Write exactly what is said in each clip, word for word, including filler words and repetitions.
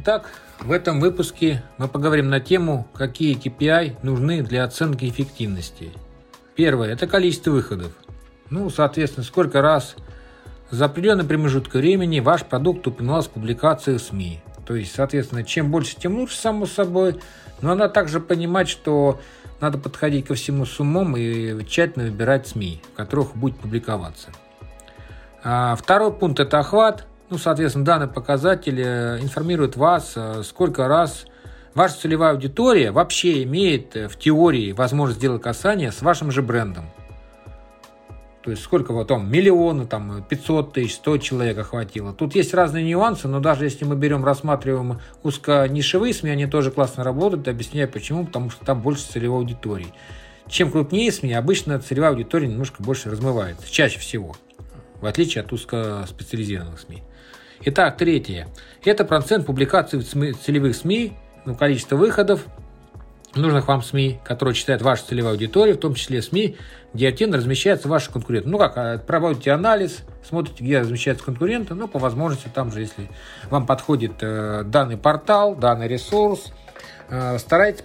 Итак, в этом выпуске мы поговорим на тему, какие кей пи ай нужны для оценки эффективности. Первое – это количество выходов. Ну, соответственно, сколько раз за определенный промежуток времени ваш продукт упоминался в публикации в СМИ. То есть, соответственно, чем больше, тем лучше, само собой. Но надо также понимать, что надо подходить ко всему с умом и тщательно выбирать СМИ, в которых будет публиковаться. А второй пункт – это охват. Ну, соответственно, данный показатель информирует вас, сколько раз ваша целевая аудитория вообще имеет в теории возможность сделать касание с вашим же брендом. То есть, сколько вот там, миллиона, там, пятьсот тысяч, сто человек охватило. Тут есть разные нюансы, но даже если мы берем, рассматриваем узконишевые СМИ, они тоже классно работают, объясняю почему, потому что там больше целевой аудитории. Чем крупнее СМИ, обычно целевая аудитория немножко больше размывается, чаще всего, в отличие от узкоспециализированных СМИ. Итак, третье. Это процент публикаций в целевых СМИ, ну, количество выходов нужных вам СМИ, которые читает ваша целевая аудитория, в том числе СМИ, где активно размещаются ваши конкуренты. Ну как, проводите анализ, смотрите, где размещаются конкуренты, но по возможности там же, если вам подходит э, данный портал, данный ресурс, э, старайтесь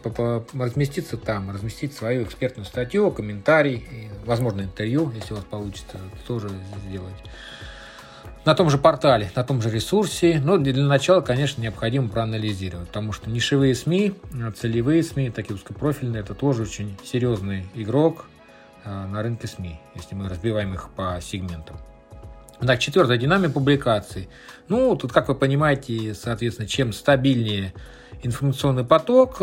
разместиться там, разместить свою экспертную статью, комментарий, и, возможно, интервью, если у вас получится, тоже сделать. На том же портале, на том же ресурсе, но для начала, конечно, необходимо проанализировать, потому что нишевые СМИ, целевые СМИ, такие узкопрофильные, это тоже очень серьезный игрок на рынке СМИ, если мы разбиваем их по сегментам. Так, четвертое, динамика публикаций. Ну, тут, как вы понимаете, соответственно, чем стабильнее информационный поток,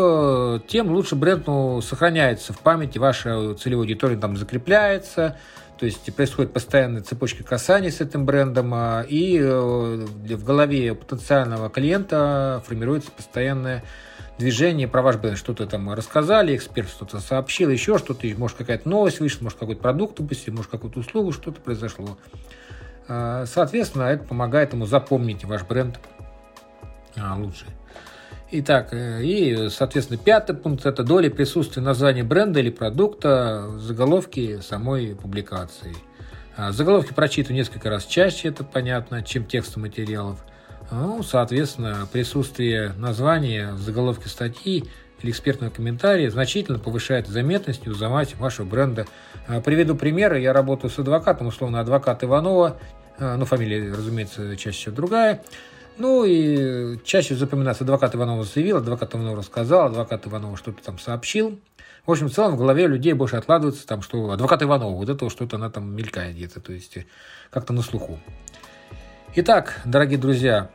тем лучше бренд, ну, сохраняется в памяти, ваша целевая аудитория там закрепляется. То есть происходит постоянная цепочка касаний с этим брендом, и в голове потенциального клиента формируется постоянное движение про ваш бренд. Что-то там рассказали, эксперт что-то сообщил, еще что-то, может какая-то новость вышла, может какой-то продукт выпустили, может какую-то услугу, что-то произошло. Соответственно, это помогает ему запомнить ваш бренд лучше. Итак, и, соответственно, пятый пункт – это доля присутствия названия бренда или продукта в заголовке самой публикации. Заголовки прочитываю несколько раз чаще, это понятно, чем тексты материалов. Ну, соответственно, присутствие названия в заголовке статьи или экспертного комментария значительно повышает заметность и узнаваемость вашего бренда. Приведу примеры. Я работаю с адвокатом, условно, адвокат Иванова, ну, фамилия, разумеется, чаще всего другая. Ну и чаще запоминается, адвокат Иванова заявил, адвокат Иванова рассказал, адвокат Иванова что-то там сообщил. В общем, в целом в голове людей больше откладывается, там, что адвокат Иванова, вот это что-то она там мелькает где-то, то есть как-то на слуху. Итак, дорогие друзья,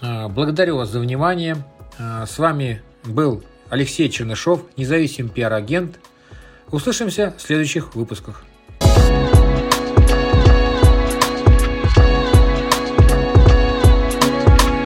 благодарю вас за внимание. С вами был Алексей Чернышов, независимый пиар-агент. Услышимся в следующих выпусках.